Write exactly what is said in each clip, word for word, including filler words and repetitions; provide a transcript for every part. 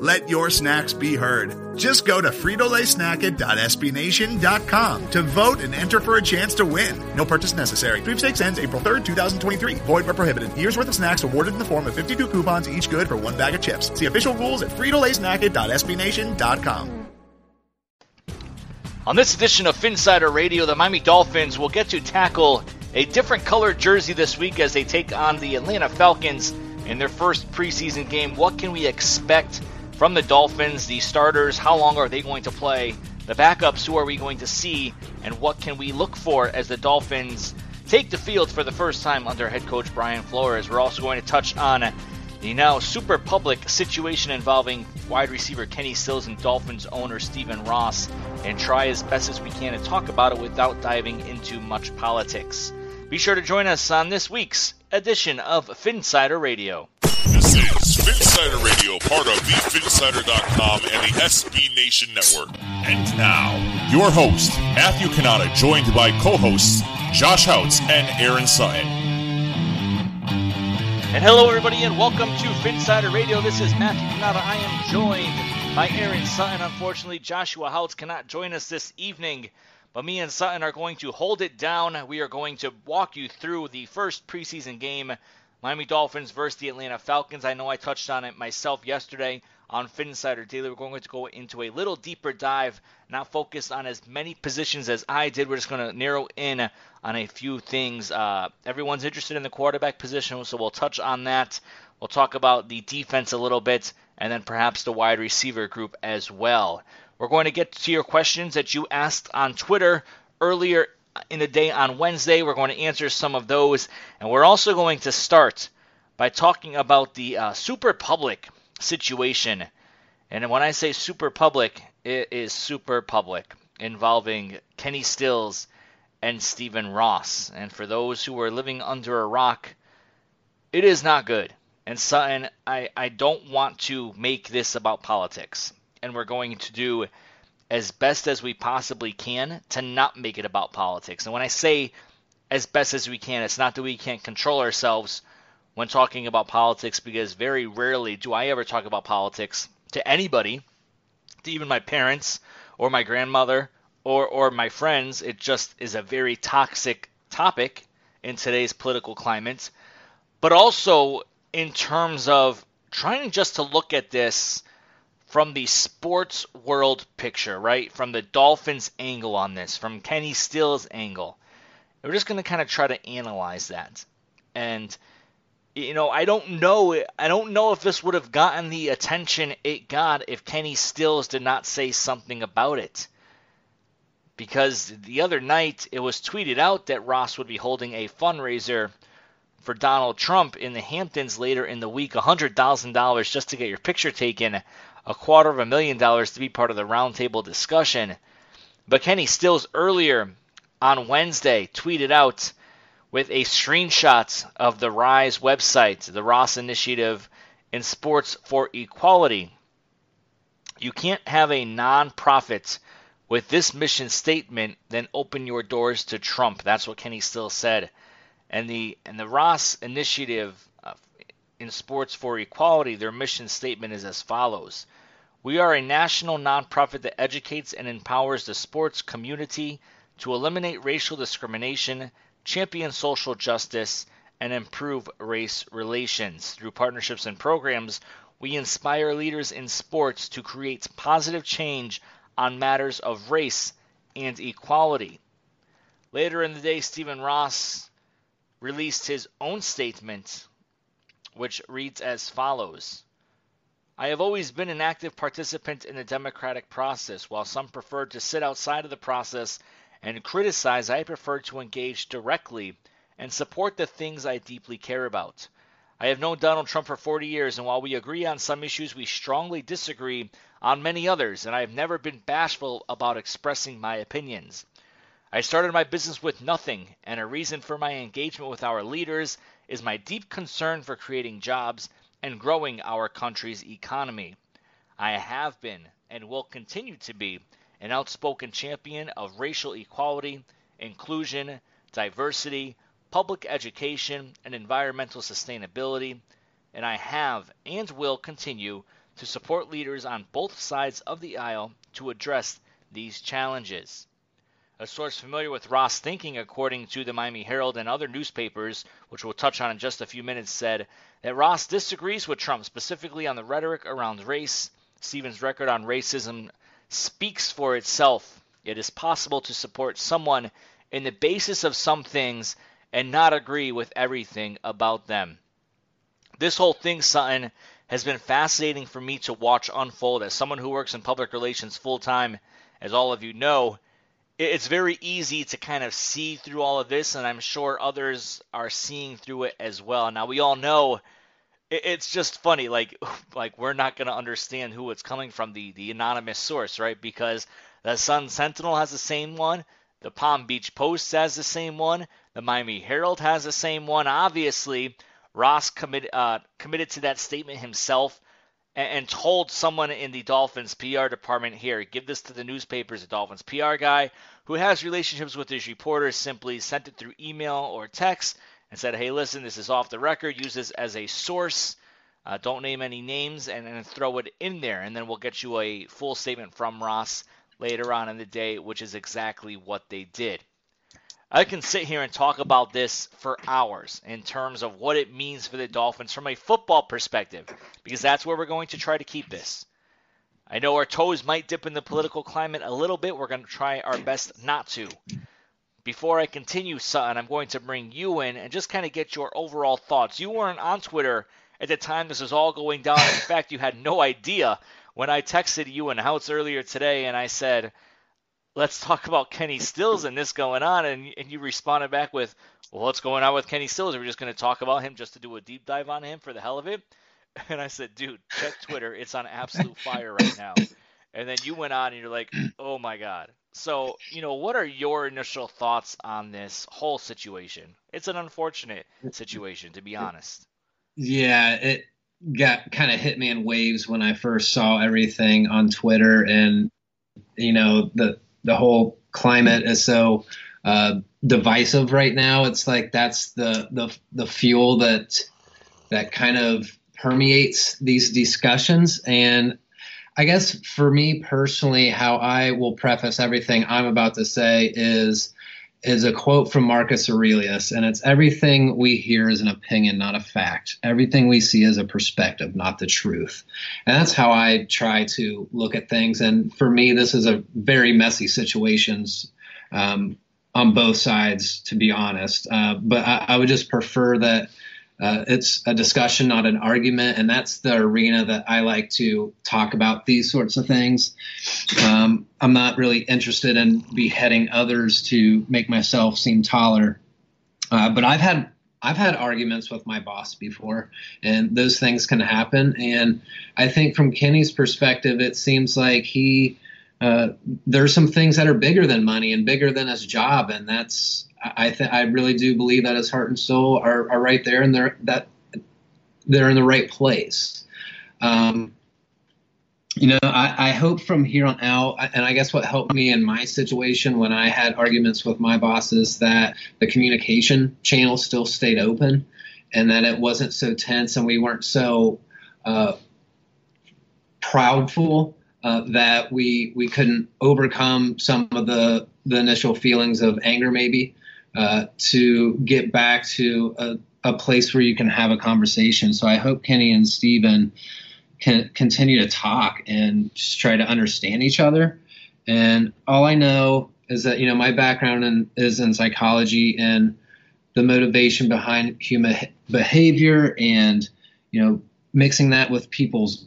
Let your snacks be heard. Just go to Frito Lay Snack It dot S B Nation dot com to vote and enter for a chance to win. No purchase necessary. Sweepstakes ends April third, two thousand twenty-three. Void where prohibited. Year's worth of snacks awarded in the form of fifty-two coupons, each good for one bag of chips. See official rules at Frito Lay Snack It dot S B Nation dot com. On this edition of Phinsider Radio, the Miami Dolphins will get to tackle a different colored jersey this week as they take on the Atlanta Falcons in their first preseason game. What can we expect from the Dolphins, the starters? How long are they going to play? The backups, who are we going to see? And what can we look for as the Dolphins take the field for the first time under head coach Brian Flores? We're also going to touch on the now super public situation involving wide receiver Kenny Stills and Dolphins owner Steven Ross, and try as best as we can to talk about it without diving into much politics. Be sure to join us on this week's edition of Phinsider Radio. This is Phinsider Radio, part of the Phinsider dot com and the S B Nation Network. And now, your host, Matthew Cannata, joined by co-hosts Josh Houts and A-A-Ron Sutton. And hello, everybody, and welcome to Phinsider Radio. This is Matthew Cannata. I am joined by A-A-Ron Sutton. Unfortunately, Joshua Houts cannot join us this evening, but me and Sutton are going to hold it down. We are going to walk you through the first preseason game, Miami Dolphins versus the Atlanta Falcons. I know I touched on it myself yesterday on Phinsider Daily. We're going to go into a little deeper dive, not focused on as many positions as I did. We're just going to narrow in on a few things. Uh, everyone's interested in the quarterback position, so we'll touch on that. We'll talk about the defense a little bit, and then perhaps the wide receiver group as well. We're going to get to your questions that you asked on Twitter earlier in the day on Wednesday. We're going to answer some of those, and we're also going to start by talking about the uh, super public situation. And when I say super public, it is super public involving Kenny Stills and Steven Ross. And for those who are living under a rock, it is not good. And Sutton, I, I don't want to make this about politics. And we're going to do as best as we possibly can to not make it about politics. And when I say as best as we can, it's not that we can't control ourselves when talking about politics, because very rarely do I ever talk about politics to anybody, to even my parents or my grandmother or, or my friends. It just is a very toxic topic in today's political climate. But also in terms of trying just to look at this from the sports world picture, right? From the Dolphins' angle on this, from Kenny Stills' angle. We're just going to kind of try to analyze that. And you know, I don't know. I don't know if this would have gotten the attention it got if Kenny Stills did not say something about it. Because the other night it was tweeted out that Ross would be holding a fundraiser for Donald Trump in the Hamptons later in the week, one hundred thousand dollars just to get your picture taken, a quarter of a million dollars to be part of the roundtable discussion. But Kenny Stills earlier on Wednesday tweeted out, with a screenshot of the RISE website, the Ross Initiative in Sports for Equality. You can't have a nonprofit with this mission statement, then open your doors to Trump. That's what Kenny Stills said. And the and the Ross Initiative in Sports for Equality, their mission statement is as follows. We are a national nonprofit that educates and empowers the sports community to eliminate racial discrimination, champion social justice, and improve race relations. Through partnerships and programs, we inspire leaders in sports to create positive change on matters of race and equality. Later in the day, Steven Ross released his own statement, which reads as follows. I have always been an active participant in the democratic process. While some preferred to sit outside of the process and criticize, I prefer to engage directly and support the things I deeply care about. I have known Donald Trump for forty years, and while we agree on some issues, we strongly disagree on many others, and I have never been bashful about expressing my opinions. I started my business with nothing, and a reason for my engagement with our leaders is my deep concern for creating jobs and growing our country's economy. I have been, and will continue to be, an outspoken champion of racial equality, inclusion, diversity, public education, and environmental sustainability, and I have and will continue to support leaders on both sides of the aisle to address these challenges. A source familiar with Ross' thinking, according to the Miami Herald and other newspapers, which we'll touch on in just a few minutes, said that Ross disagrees with Trump, specifically on the rhetoric around race. Stephen's record on racism speaks for itself. It is possible to support someone in the basis of some things and not agree with everything about them. This whole thing, Sutton, has been fascinating for me to watch unfold. As someone who works in public relations full-time, as all of you know, it's very easy to kind of see through all of this, and I'm sure others are seeing through it as well. Now, we all know it's just funny. Like, like we're not going to understand who it's coming from, the, the anonymous source, right? Because the Sun Sentinel has the same one. The Palm Beach Post has the same one. The Miami Herald has the same one. Obviously, Ross commit, uh, committed to that statement himself and, and told someone in the Dolphins P R department, here, give this to the newspapers. The Dolphins P R guy, who has relationships with his reporters, simply sent it through email or text and said, hey, listen, this is off the record. Use this as a source. Uh, don't name any names, and, and throw it in there. And then we'll get you a full statement from Ross later on in the day, which is exactly what they did. I can sit here and talk about this for hours in terms of what it means for the Dolphins from a football perspective, because that's where we're going to try to keep this. I know our toes might dip in the political climate a little bit. We're going to try our best not to. Before I continue, Sutton, I'm going to bring you in and just kind of get your overall thoughts. You weren't on Twitter at the time this was all going down. In fact, you had no idea when I texted you and Houts earlier today and I said, let's talk about Kenny Stills and this going on. And, and you responded back with, well, what's going on with Kenny Stills? Are we just going to talk about him just to do a deep dive on him for the hell of it? And I said, dude, check Twitter. It's on absolute fire right now. And then you went on and you're like, oh, my God. So, you know, what are your initial thoughts on this whole situation? It's an unfortunate situation, to be honest. Yeah, it got kind of hit me in waves when I first saw everything on Twitter. And, you know, the The whole climate is so uh, divisive right now. It's like that's the the the fuel that that kind of permeates these discussions. And I guess for me personally, how I will preface everything I'm about to say is is a quote from Marcus Aurelius, and it's everything we hear is an opinion, not a fact. Everything we see is a perspective, not the truth. And that's how I try to look at things. And for me, this is a very messy situations um, on both sides, to be honest. Uh, but I, I would just prefer that uh, it's a discussion, not an argument. And that's the arena that I like to talk about these sorts of things. Um, I'm not really interested in beheading others to make myself seem taller. Uh, but I've had I've had arguments with my boss before, and those things can happen. And I think from Kenny's perspective, it seems like he uh, there's some things that are bigger than money and bigger than his job. And that's, I th- I really do believe that his heart and soul are, are right there, and they're, that they're in the right place. Um, you know, I, I hope from here on out, and I guess what helped me in my situation when I had arguments with my bosses, that the communication channel still stayed open, and that it wasn't so tense, and we weren't so uh, proudful uh, that we we couldn't overcome some of the, the initial feelings of anger, maybe, uh, to get back to a, a place where you can have a conversation. So I hope Kenny and Steven can continue to talk and just try to understand each other. And all I know is that, you know, my background in, is in psychology and the motivation behind human behavior, and, you know, mixing that with people's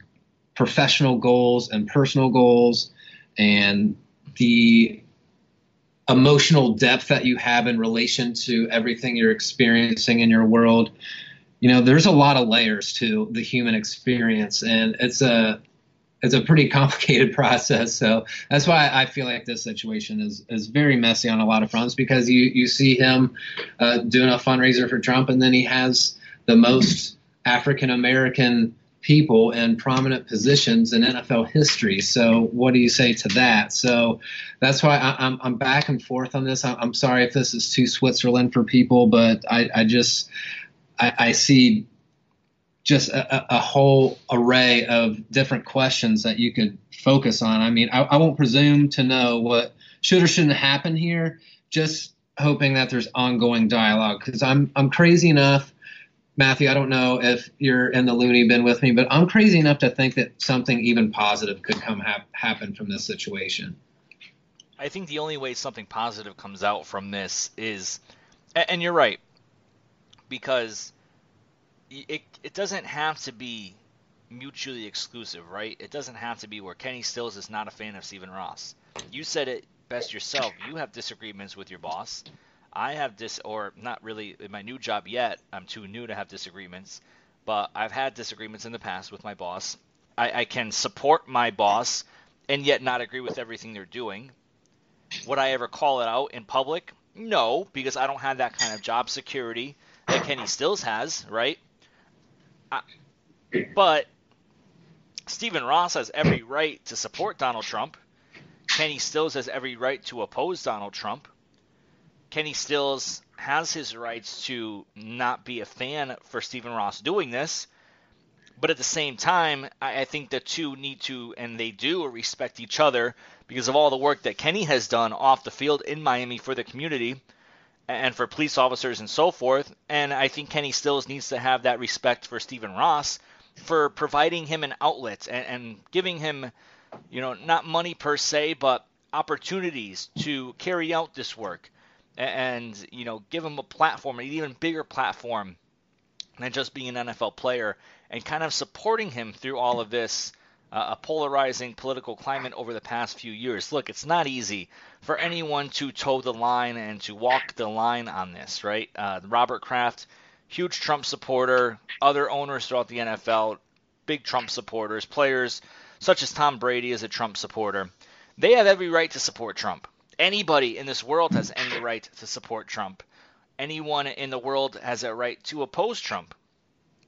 professional goals and personal goals, and the emotional depth that you have in relation to everything you're experiencing in your world. You know, there's a lot of layers to the human experience, and it's a it's a pretty complicated process. So that's why I feel like this situation is, is very messy on a lot of fronts, because you, you see him uh, doing a fundraiser for Trump, and then he has the most African-American people in prominent positions in N F L history. So what do you say to that? So that's why I, I'm, I'm back and forth on this. I'm, I'm sorry if this is too Switzerland for people, but I, I just – I, I see just a, a whole array of different questions that you could focus on. I mean, I, I won't presume to know what should or shouldn't happen here, just hoping that there's ongoing dialogue, because I'm I'm crazy enough, Matthew, I don't know if you're in the loony bin with me, but I'm crazy enough to think that something even positive could come ha- happen from this situation. I think the only way something positive comes out from this is, and you're right, because it it doesn't have to be mutually exclusive, right? It doesn't have to be where Kenny Stills is not a fan of Steven Ross. You said it best yourself. You have disagreements with your boss. I have dis or not really in my new job yet. I'm too new to have disagreements, but I've had disagreements in the past with my boss. I, I can support my boss and yet not agree with everything they're doing. Would I ever call it out in public? No, because I don't have that kind of job security that Kenny Stills has, right? I, but Steven Ross has every right to support Donald Trump. Kenny Stills has every right to oppose Donald Trump. Kenny Stills has his rights to not be a fan for Steven Ross doing this. But at the same time, I, I think the two need to, and they do, respect each other because of all the work that Kenny has done off the field in Miami for the community and for police officers and so forth. And I think Kenny Stills needs to have that respect for Steven Ross for providing him an outlet and, and giving him, you know, not money per se, but opportunities to carry out this work and, and you know, give him a platform, an even bigger platform than just being an N F L player, and kind of supporting him through all of this. Uh, a polarizing political climate over the past few years. Look, it's not easy for anyone to toe the line and to walk the line on this, right? Uh, Robert Kraft, huge Trump supporter, other owners throughout the N F L, big Trump supporters, players such as Tom Brady is a Trump supporter. They have every right to support Trump. Anybody in this world has any right to support Trump. Anyone in the world has a right to oppose Trump.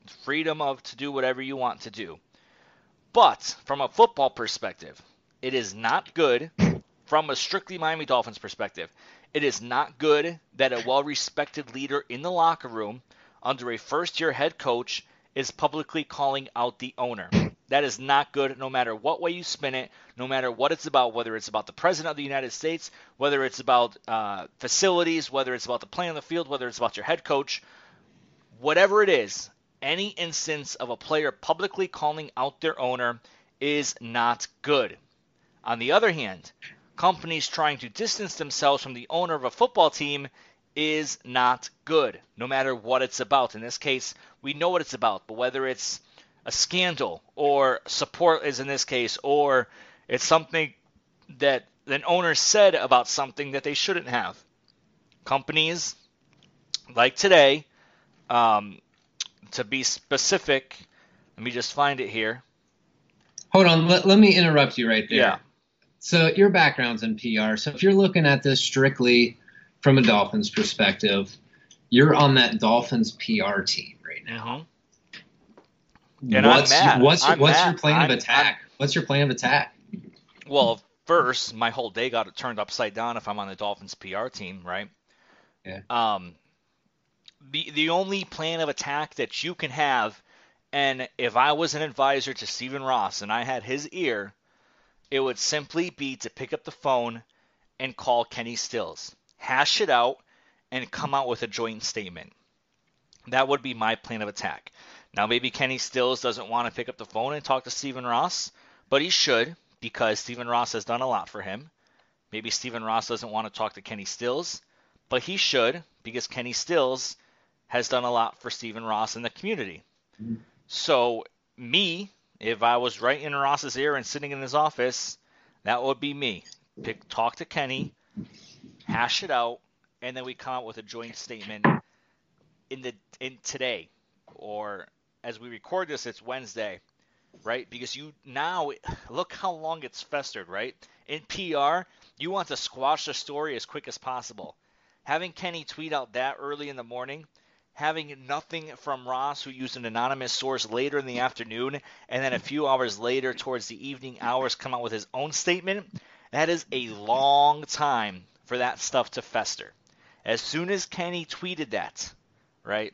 It's freedom of to do whatever you want to do. But from a football perspective, it is not good, from a strictly Miami Dolphins perspective, it is not good that a well-respected leader in the locker room under a first-year head coach is publicly calling out the owner. That is not good no matter what way you spin it, no matter what it's about, whether it's about the president of the United States, whether it's about uh, facilities, whether it's about the play on the field, whether it's about your head coach, whatever it is. Any instance of a player publicly calling out their owner is not good. On the other hand, companies trying to distance themselves from the owner of a football team is not good, no matter what it's about. In this case, we know what it's about, but whether it's a scandal or support is in this case, or it's something that an owner said about something that they shouldn't have. Companies like today, um, to be specific, let me just find it here. Hold on. Let, let me interrupt you right there. Yeah. So your background's in P R. So if you're looking at this strictly from a Dolphins perspective, you're on that Dolphins P R team right now. Mm-hmm. And what's, I'm mad. What's, I'm what's mad. your plan I'm, of attack? I'm, what's your plan of attack? Well, first, my whole day got turned upside down if I'm on the Dolphins P R team, right? Yeah. Um, the the only plan of attack that you can have, and if I was an advisor to Steven Ross and I had his ear, it would simply be to pick up the phone and call Kenny Stills, hash it out, and come out with a joint statement. That would be my plan of attack. Now, maybe Kenny Stills doesn't want to pick up the phone and talk to Steven Ross, but he should, because Steven Ross has done a lot for him. Maybe Steven Ross doesn't want to talk to Kenny Stills, but he should, because Kenny Stills has done a lot for Steven Ross in the community. So me, if I was right in Ross's ear and sitting in his office, that would be me. Pick, talk to Kenny, hash it out, and then we come out with a joint statement in the in today, or as we record this, it's Wednesday, right? Because you now look how long it's festered, right? In P R, you want to squash the story as quick as possible. Having Kenny tweet out that early in the morning, having nothing from Ross, who used an anonymous source later in the afternoon, and then a few hours later towards the evening hours come out with his own statement, that is a long time for that stuff to fester. As soon as Kenny tweeted that, right,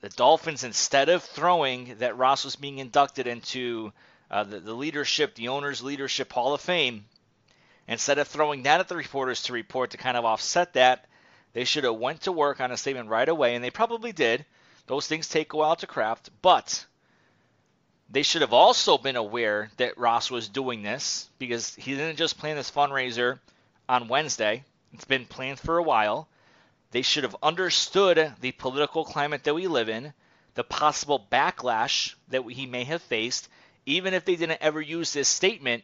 the Dolphins, instead of throwing that Ross was being inducted into uh, the, the leadership, the Owners' Leadership Hall of Fame, instead of throwing that at the reporters to report to kind of offset that, they should have went to work on a statement right away, and they probably did. Those things take a while to craft, but they should have also been aware that Ross was doing this, because he didn't just plan this fundraiser on Wednesday. It's been planned for a while. They should have understood the political climate that we live in, the possible backlash that he may have faced. Even if they didn't ever use this statement,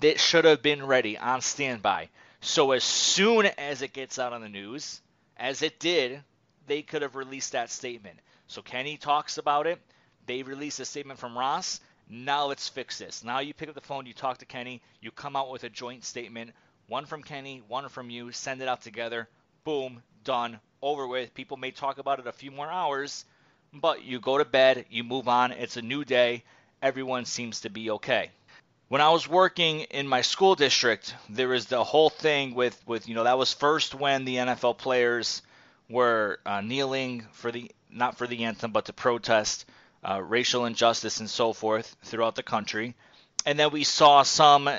that should have been ready on standby. So as soon as it gets out on the news, as it did, they could have released that statement. So Kenny talks about it. They release a statement from Ross. Now let's fix this. Now you pick up the phone, you talk to Kenny, you come out with a joint statement. One from Kenny, one from you. Send it out together. Boom, done, over with. People may talk about it a few more hours, but you go to bed, you move on. It's a new day. Everyone seems to be okay. When I was working in my school district, there was the whole thing with, with you know, that was first when the N F L players were uh, kneeling for the, not for the anthem, but to protest uh, racial injustice and so forth throughout the country. And then we saw some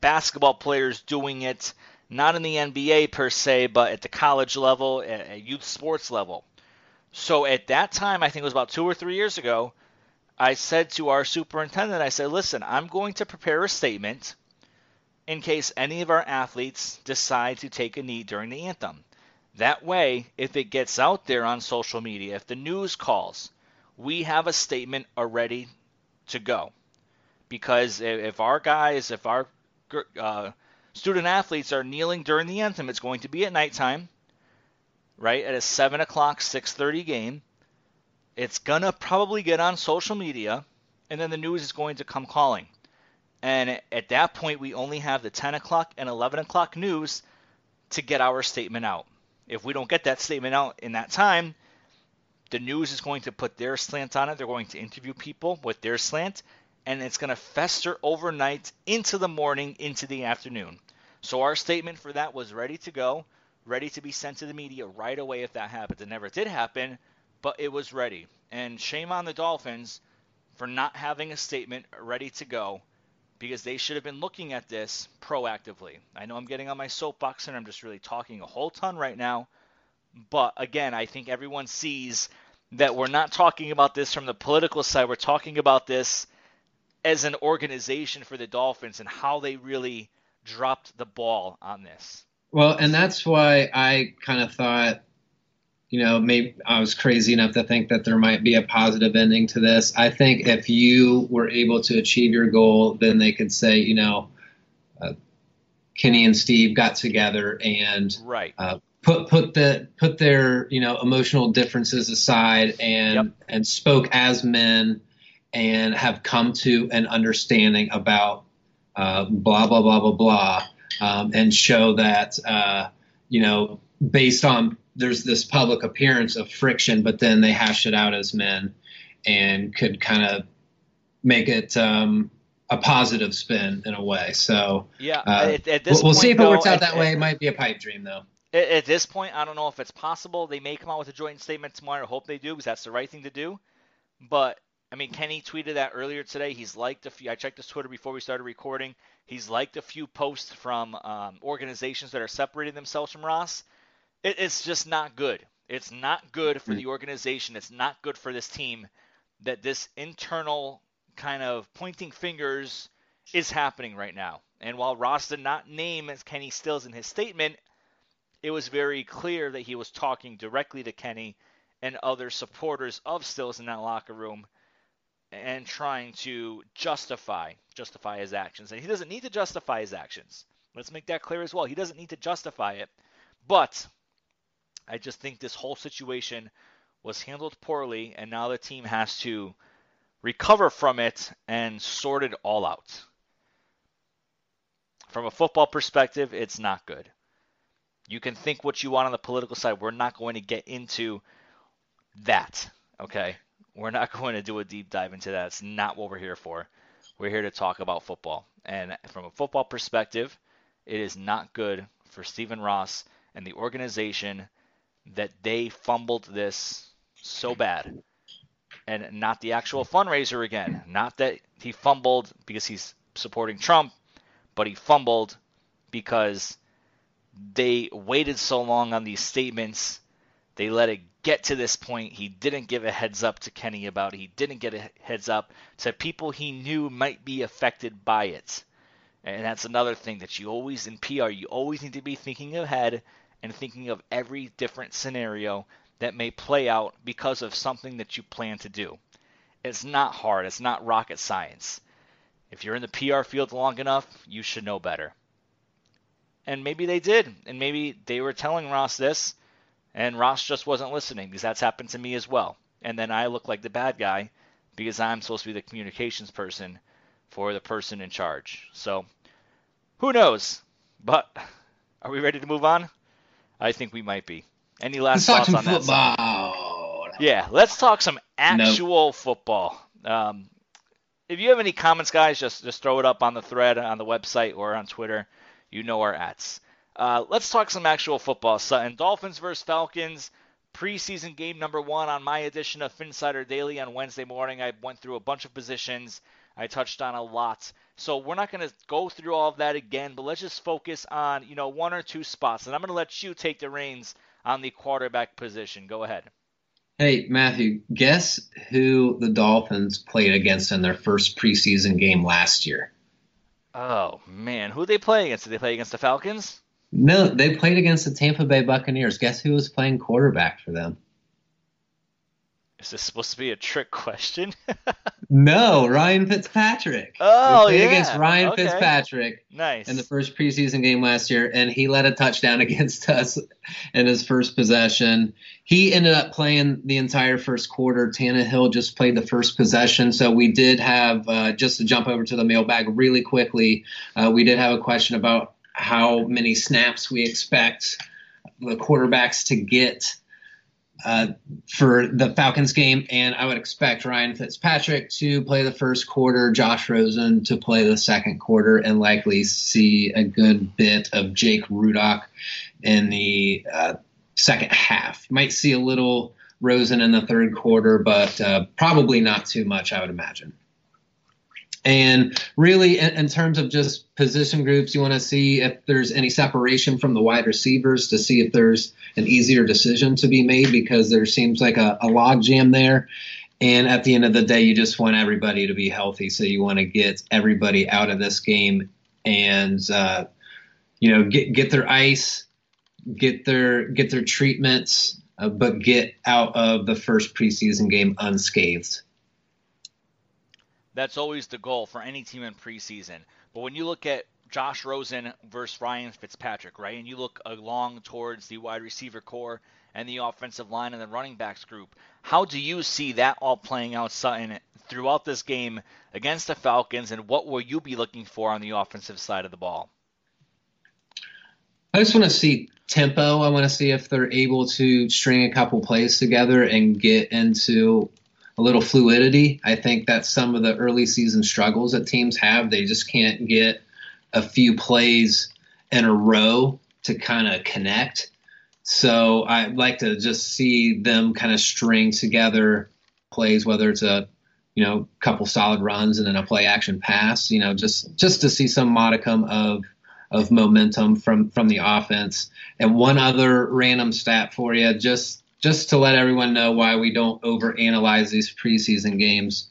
basketball players doing it, not in the N B A per se, but at the college level, at, at youth sports level. So at that time, I think it was about two or three years ago, I said to our superintendent, I said, listen, I'm going to prepare a statement in case any of our athletes decide to take a knee during the anthem. That way, if it gets out there on social media, if the news calls, we have a statement already to go. Because if our guys, if our uh, student athletes are kneeling during the anthem, it's going to be at nighttime, right, at a seven o'clock, six thirty game. It's going to probably get on social media, and then the news is going to come calling. And at that point, we only have the ten o'clock and eleven o'clock news to get our statement out. If we don't get that statement out in that time, the news is going to put their slant on it. They're going to interview people with their slant, and it's going to fester overnight into the morning, into the afternoon. So our statement for that was ready to go, ready to be sent to the media right away if that happened. It never did happen, but it was ready. And shame on the Dolphins for not having a statement ready to go, because they should have been looking at this proactively. I know I'm getting on my soapbox and I'm just really talking a whole ton right now. But again, I think everyone sees that we're not talking about this from the political side. We're talking about this as an organization for the Dolphins and how they really dropped the ball on this. Well, and that's why I kind of thought, you know, maybe I was crazy enough to think that there might be a positive ending to this. I think if you were able to achieve your goal, then they could say, you know, uh, Kenny and Steve got together and right. uh, put put the put their you know emotional differences aside and yep. and spoke as men and have come to an understanding about uh, blah, blah, blah, blah, blah, um, and show that, uh, you know, based on there's this public appearance of friction, but then they hash it out as men and could kind of make it um, a positive spin in a way. So yeah, uh, at, at this we'll, point, we'll see if it works though, out that at, way. It might be a pipe dream, though. At, at this point, I don't know if it's possible. They may come out with a joint statement tomorrow. I hope they do because that's the right thing to do. But, I mean, Kenny tweeted that earlier today. He's liked a few – I checked his Twitter before we started recording. He's liked a few posts from um, organizations that are separating themselves from Ross. It, it's just not good. It's not good for the organization. It's not good for this team that this internal kind of pointing fingers is happening right now. And while Ross did not name Kenny Stills in his statement, it was very clear that he was talking directly to Kenny and other supporters of Stills in that locker room and trying to justify justify his actions. And he doesn't need to justify his actions. Let's make that clear as well. He doesn't need to justify it. But I just think this whole situation was handled poorly, and now the team has to recover from it and sort it all out. From a football perspective, it's not good. You can think what you want on the political side. We're not going to get into that, okay? We're not going to do a deep dive into that. It's not what we're here for. We're here to talk about football. And from a football perspective, it is not good for Steven Ross and the organization that they fumbled this so bad. And not the actual fundraiser again. Not that he fumbled because he's supporting Trump, but he fumbled because they waited so long on these statements. They let it get to this point. He didn't give a heads up to Kenny about it. He didn't get a heads up to people he knew might be affected by it. And that's another thing that you always, in P R, you always need to be thinking ahead and thinking of every different scenario that may play out because of something that you plan to do. It's not hard. It's not rocket science. If you're in the P R field long enough, you should know better. And maybe they did. And maybe they were telling Ross this, and Ross just wasn't listening, because that's happened to me as well. And then I look like the bad guy because I'm supposed to be the communications person for the person in charge. So who knows? But are we ready to move on? I think we might be. Any last thoughts on that? Football. Yeah, let's talk some actual nope. football. Um, if you have any comments, guys, just, just throw it up on the thread, on the website, or on Twitter. You know our ats. Uh, let's talk some actual football, Sutton. Dolphins versus Falcons, preseason game number one on my edition of Phinsider Daily on Wednesday morning. I went through a bunch of positions. I touched on a lot. So we're not going to go through all of that again, but let's just focus on, you know, one or two spots. And I'm going to let you take the reins on the quarterback position. Go ahead. Hey, Matthew, guess who the Dolphins played against in their first preseason game last year? Oh, man. Who did they play against? Did they play against the Falcons? No, they played against the Tampa Bay Buccaneers. Guess who was playing quarterback for them? Is this supposed to be a trick question? No, Ryan Fitzpatrick. Oh, we played yeah. against Ryan okay. Fitzpatrick nice. in the first preseason game last year, and he let a touchdown against us in his first possession. He ended up playing the entire first quarter. Tannehill just played the first possession, so we did have, uh, just to jump over to the mailbag really quickly, uh, we did have a question about how many snaps we expect the quarterbacks to get Uh, for the Falcons game, and I would expect Ryan Fitzpatrick to play the first quarter, Josh Rosen to play the second quarter, and likely see a good bit of Jake Rudock in the uh, second half. Might see a little Rosen in the third quarter, but uh, probably not too much, I would imagine. And really, in, in terms of just position groups, you want to see if there's any separation from the wide receivers to see if there's an easier decision to be made, because there seems like a, a log jam there. And at the end of the day, you just want everybody to be healthy. So you want to get everybody out of this game and, uh, you know, get, get their ice, get their, get their treatments, uh, but get out of the first preseason game unscathed. That's always the goal for any team in preseason. But when you look at Josh Rosen versus Ryan Fitzpatrick, right, and you look along towards the wide receiver core and the offensive line and the running backs group, how do you see that all playing out, Sutton, throughout this game against the Falcons, and what will you be looking for on the offensive side of the ball? I just want to see tempo. I want to see if they're able to string a couple plays together and get into a little fluidity. I think that's some of the early season struggles that teams have. They just can't get a few plays in a row to kind of connect. So I'd like to just see them kind of string together plays, whether it's a, you know, couple solid runs and then a play action pass, you know, just, just to see some modicum of, of momentum from, from the offense. And one other random stat for you, just, just to let everyone know why we don't overanalyze these preseason games.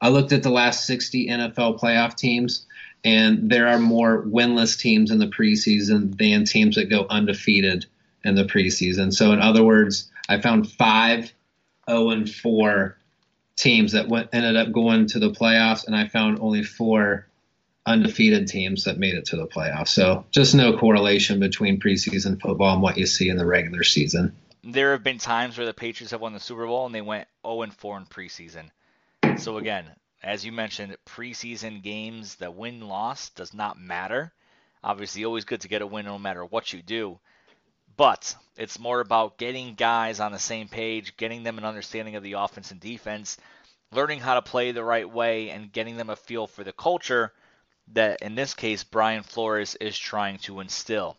I looked at the last sixty N F L playoff teams, and there are more winless teams in the preseason than teams that go undefeated in the preseason. So in other words, I found five oh and four teams that went, ended up going to the playoffs, and I found only four undefeated teams that made it to the playoffs. So just no correlation between preseason football and what you see in the regular season. There have been times where the Patriots have won the Super Bowl and they went oh and four in preseason. So again, as you mentioned, preseason games, the win-loss does not matter. Obviously, always good to get a win no matter what you do. But it's more about getting guys on the same page, getting them an understanding of the offense and defense, learning how to play the right way, and getting them a feel for the culture that, in this case, Brian Flores is trying to instill.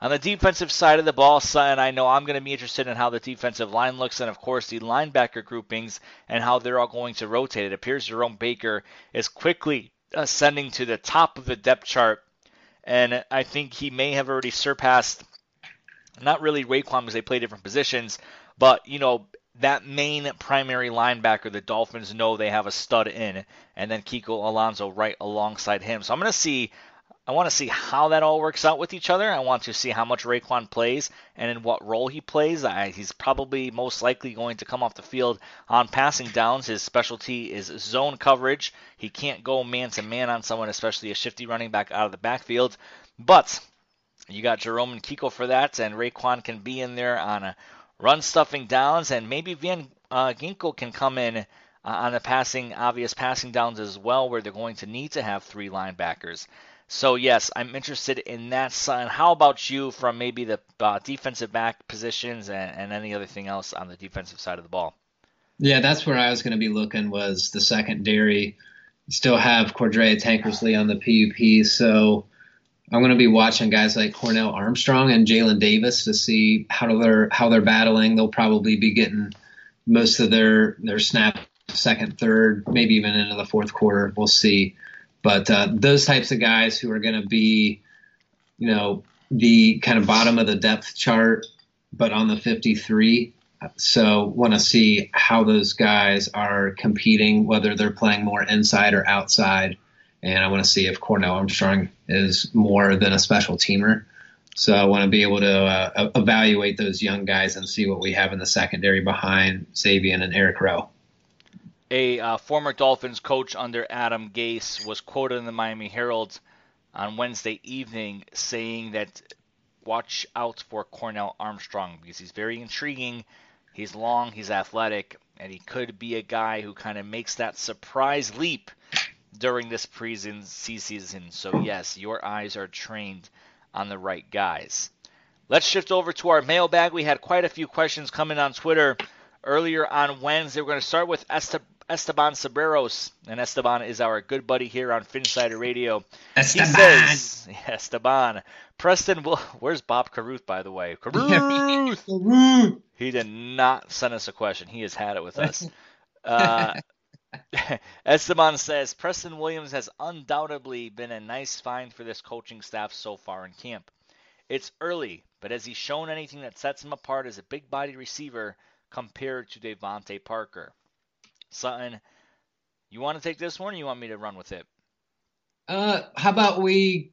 On the defensive side of the ball, Sutton, I know I'm going to be interested in how the defensive line looks and, of course, the linebacker groupings and how they're all going to rotate. It appears Jerome Baker is quickly ascending to the top of the depth chart, and I think he may have already surpassed not really Raekwon because they play different positions, but, you know, that main primary linebacker, the Dolphins know they have a stud in, and then Kiko Alonso right alongside him. So I'm going to see, I want to see how that all works out with each other. I want to see how much Raekwon plays and in what role he plays. I, he's probably most likely going to come off the field on passing downs. His specialty is zone coverage. He can't go man-to-man on someone, especially a shifty running back out of the backfield, but you got Jerome and Kiko for that, and Raekwon can be in there on a run-stuffing downs, and maybe Van uh, Ginkel can come in uh, on the passing, obvious passing downs as well, where they're going to need to have three linebackers. So, yes, I'm interested in that side. How about you from maybe the uh, defensive back positions and, and any other thing else on the defensive side of the ball? Yeah, that's where I was going to be looking was the secondary. You still have Cordrea Tankersley on the P U P, so I'm going to be watching guys like Cornell Armstrong and Jalen Davis to see how they're how they're battling. They'll probably be getting most of their, their snaps second, third, maybe even into the fourth quarter. We'll see. But uh, those types of guys who are going to be, you know, the kind of bottom of the depth chart, but on the fifty-three. So want to see how those guys are competing, whether they're playing more inside or outside. And I want to see if Cornell Armstrong is more than a special teamer. So I want to be able to uh, evaluate those young guys and see what we have in the secondary behind Sabian and Eric Rowe. A uh, former Dolphins coach under Adam Gase was quoted in the Miami Herald on Wednesday evening saying that watch out for Cornell Armstrong because he's very intriguing. He's long, he's athletic, and he could be a guy who kind of makes that surprise leap during this preseason. So yes, your eyes are trained on the right guys. Let's shift over to our mailbag. We had quite a few questions coming on Twitter earlier on Wednesday. We're going to start with Esteban Sabreros, and Esteban is our good buddy here on Phinsider Radio. Esteban. He says, Esteban, Preston, will, where's Bob Carruth, by the way? Carruth! Carruth! He did not send us a question. He has had it with us. Uh, Esteban says, Preston Williams has undoubtedly been a nice find for this coaching staff so far in camp. It's early, but has he shown anything that sets him apart as a big body receiver compared to Devontae Parker? Sutton, you want to take this one or you want me to run with it? Uh, how about we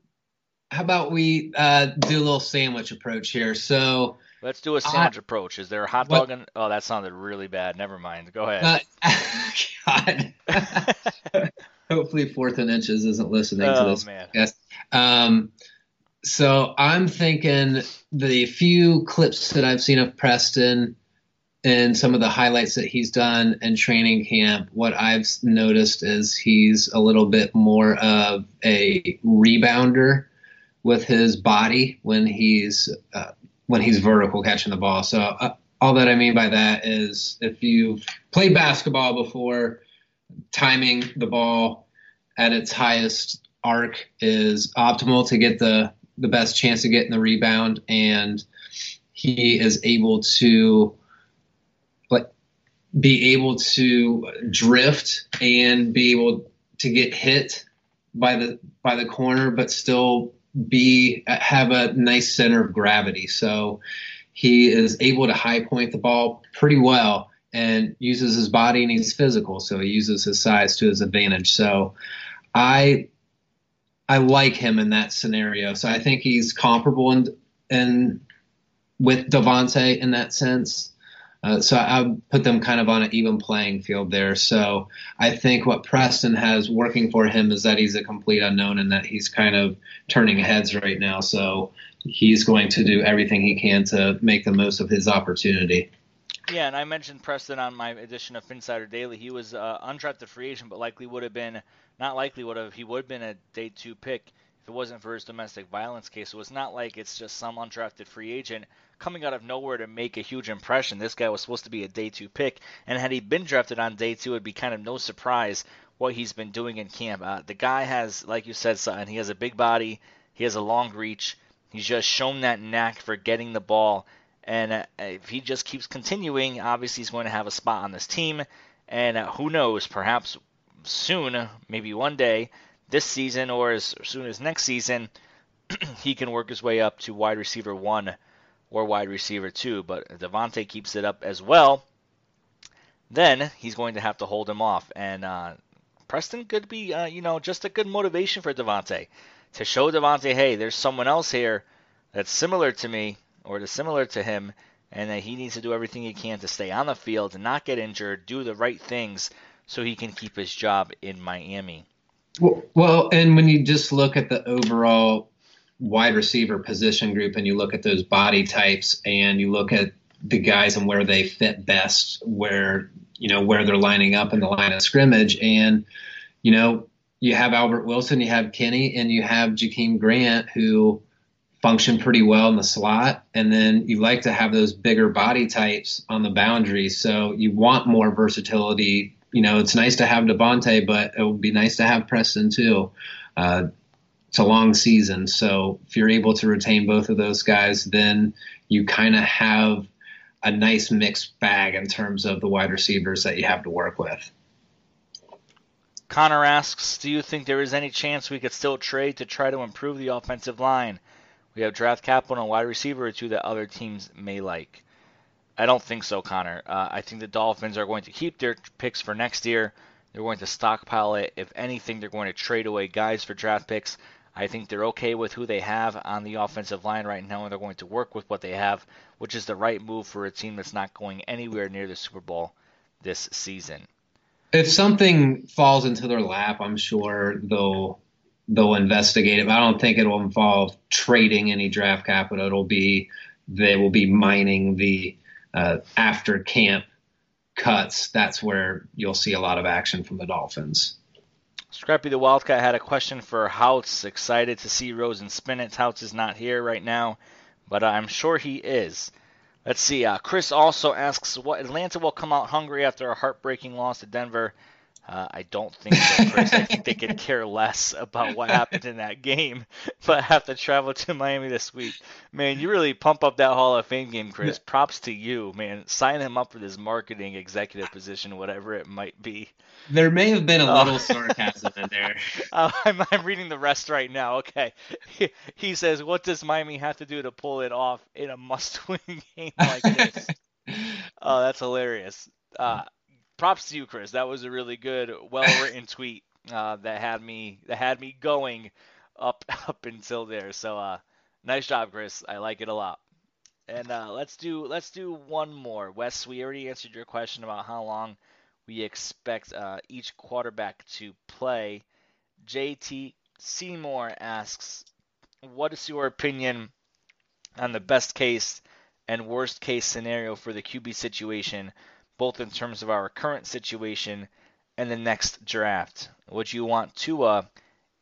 how about we uh, do a little sandwich approach here? So let's do a sandwich uh, approach. Is there a hot dog? In, oh, that sounded really bad. Never mind. Go ahead. Uh, God. Hopefully Fourth and Inches isn't listening oh, to this. Oh, man. Yes. Um, so I'm thinking the few clips that I've seen of Preston in some of the highlights that he's done in training camp, what I've noticed is he's a little bit more of a rebounder with his body when he's uh, when he's vertical catching the ball. So uh, all that I mean by that is if you've played basketball before, timing the ball at its highest arc is optimal to get the, the best chance of getting the rebound. And he is able to like be able to drift and be able to get hit by the, by the corner, but still be, have a nice center of gravity. So he is able to high point the ball pretty well and uses his body, and he's physical. So he uses his size to his advantage. So I, I like him in that scenario. So I think he's comparable in, in with Devontae in that sense. Uh, so I, I put them kind of on an even playing field there. So I think what Preston has working for him is that he's a complete unknown and that he's kind of turning heads right now. So he's going to do everything he can to make the most of his opportunity. Yeah, and I mentioned Preston on my edition of Phinsider Daily. He was uh, undrafted free agent, but likely would have been not likely would have he would have been a day two pick if it wasn't for his domestic violence case. So it's not like it's just some undrafted free agent coming out of nowhere to make a huge impression. This guy was supposed to be a day two pick, and had he been drafted on day two, it'd be kind of no surprise what he's been doing in camp. Uh, the guy has, like you said, Sutton, he has a big body, he has a long reach. He's just shown that knack for getting the ball. And if he just keeps continuing, obviously he's going to have a spot on this team. And who knows, perhaps soon, maybe one day, this season or as soon as next season, he can work his way up to wide receiver one or wide receiver two. But if Devontae keeps it up as well, then he's going to have to hold him off. And uh, Preston could be, uh, you know, just a good motivation for Devontae to show Devontae, hey, there's someone else here that's similar to me, or is similar to him, and that he needs to do everything he can to stay on the field and not get injured, do the right things so he can keep his job in Miami. Well, and when you just look at the overall wide receiver position group and you look at those body types and you look at the guys and where they fit best, where, you know, where they're lining up in the line of scrimmage, and, you know, you have Albert Wilson, you have Kenny, and you have Jakeem Grant, who function pretty well in the slot, and then you like to have those bigger body types on the boundary, so you want more versatility. You know, it's nice to have Devontae, but it would be nice to have Preston too. Uh, it's a long season, so if you're able to retain both of those guys, then you kind of have a nice mixed bag in terms of the wide receivers that you have to work with. Connor asks, do you think there is any chance we could still trade to try to improve the offensive line? We have draft capital and wide receiver or two that other teams may like. I don't think so, Connor. Uh, I think the Dolphins are going to keep their picks for next year. They're going to stockpile it. If anything, they're going to trade away guys for draft picks. I think they're okay with who they have on the offensive line right now, and they're going to work with what they have, which is the right move for a team that's not going anywhere near the Super Bowl this season. If something falls into their lap, I'm sure they'll... They'll investigate it, but I don't think it will involve trading any draft capital. It'll be they will be mining the uh, after camp cuts. That's where you'll see a lot of action from the Dolphins. Scrappy the Wildcat had a question for Houts. Excited to see Rosen spin it. Houts is not here right now, but I'm sure he is. Let's see. Uh, Chris also asks, what Atlanta will come out hungry after a heartbreaking loss to Denver? Uh, I don't think so, Chris. I think they could care less about what happened in that game, but have to travel to Miami this week. Man, you really pump up that Hall of Fame game, Chris. Props to you, man. Sign him up for this marketing executive position, whatever it might be. There may have been a little oh. sarcasm in there. uh, I'm, I'm reading the rest right now. Okay. He, he says, what does Miami have to do to pull it off in a must-win game like this? Oh, that's hilarious. Uh Props to you, Chris. That was a really good, well-written tweet uh, that had me that had me going up up until there. So, uh, nice job, Chris. I like it a lot. And uh, let's do let's do one more. Wes, we already answered your question about how long we expect uh, each quarterback to play. J T Seymour asks, "What is your opinion on the best case and worst case scenario for the Q B situation, both in terms of our current situation and the next draft. Would you want Tua,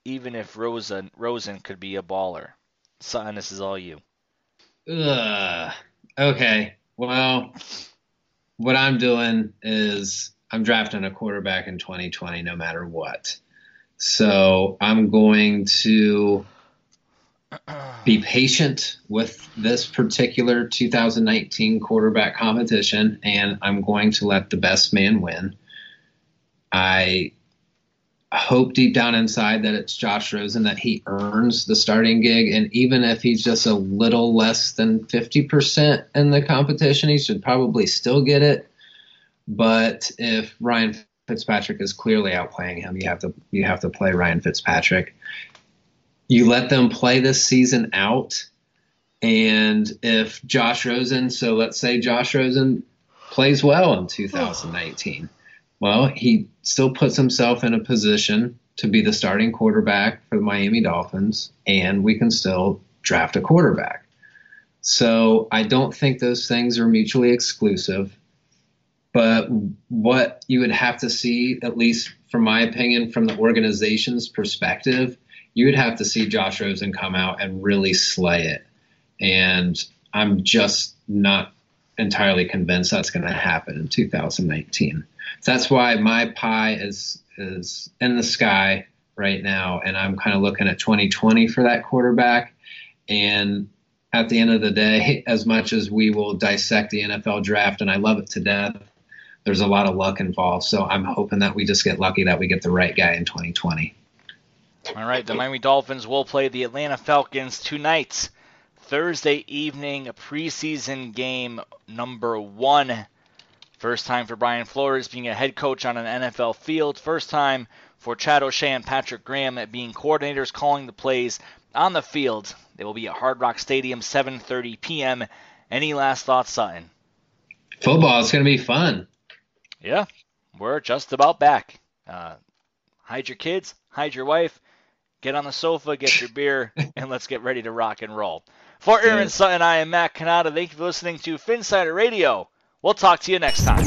even if Rosen, Rosen could be a baller? Sutton, this is all you. Ugh. Okay. Well, what I'm doing is I'm drafting a quarterback in twenty twenty no matter what. So I'm going to be patient with this particular two thousand nineteen quarterback competition, and I'm going to let the best man win. I hope deep down inside that it's Josh Rosen, that he earns the starting gig, and even if he's just a little less than fifty percent in the competition, he should probably still get it. But if Ryan Fitzpatrick is clearly outplaying him, you have to you have to play Ryan Fitzpatrick. You let them play this season out, and if Josh Rosen, so let's say Josh Rosen plays well in two thousand nineteen, well, he still puts himself in a position to be the starting quarterback for the Miami Dolphins, and we can still draft a quarterback. So I don't think those things are mutually exclusive, but what you would have to see, at least from my opinion, from the organization's perspective, you would have to see Josh Rosen come out and really slay it. And I'm just not entirely convinced that's going to happen in two thousand nineteen. So that's why my pie is is in the sky right now, and I'm kind of looking at twenty twenty for that quarterback. And at the end of the day, as much as we will dissect the N F L draft, and I love it to death, there's a lot of luck involved. So I'm hoping that we just get lucky that we get the right guy in twenty twenty. All right, the Miami Dolphins will play the Atlanta Falcons tonight, Thursday evening, preseason game number one. First time for Brian Flores being a head coach on an N F L field. First time for Chad O'Shea and Patrick Graham being coordinators calling the plays on the field. They will be at Hard Rock Stadium, seven thirty p.m. Any last thoughts, Sutton? Football is going to be fun. Yeah, we're just about back. Uh, hide your kids, hide your wife. Get on the sofa, get your beer, and let's get ready to rock and roll. For Aaron Sutton, I am Matt Cannata. Thank you for listening to Phinsider Radio. We'll talk to you next time.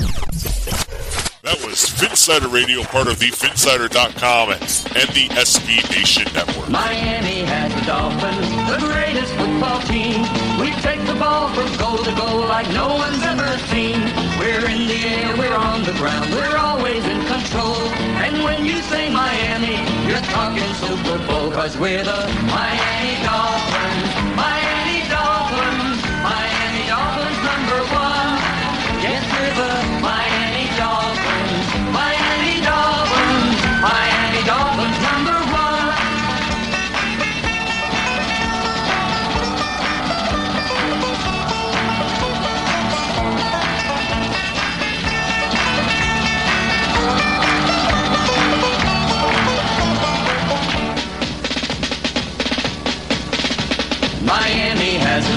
That was Phinsider Radio, part of the Phinsider dot com and the S B Nation network. Miami has the Dolphins, the greatest football team. We take the ball from goal to goal like no one's ever seen. We're in the air, we're on the ground, we're always in control. And when you say Miami, you're talking Super Bowl, 'cause we're the Miami Dolphins, Miami Dolphins, Miami Dolphins number one. Yes, we're the Miami Dolphins, Miami Dolphins, Miami Dolphins number one. Miami has the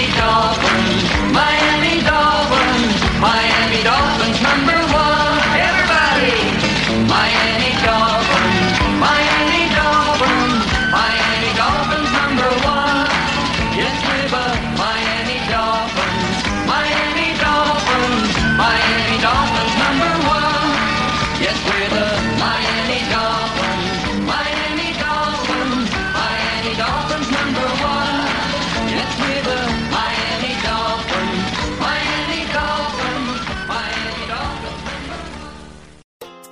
Dolphins, Miami Dolphins, Miami Dolphins number one. Miami Dolphins, Miami Dolphins, Miami Dolphins number one. Yes, we're the Miami Dolphins, Miami Dolphins, Miami Dolphins number one. Yes, we're the Miami Dolphins, Miami Dolphins, Miami Dolphins number one. Yes, we're the Miami Dolphins, Miami Dolphins, Miami Dolphins number one.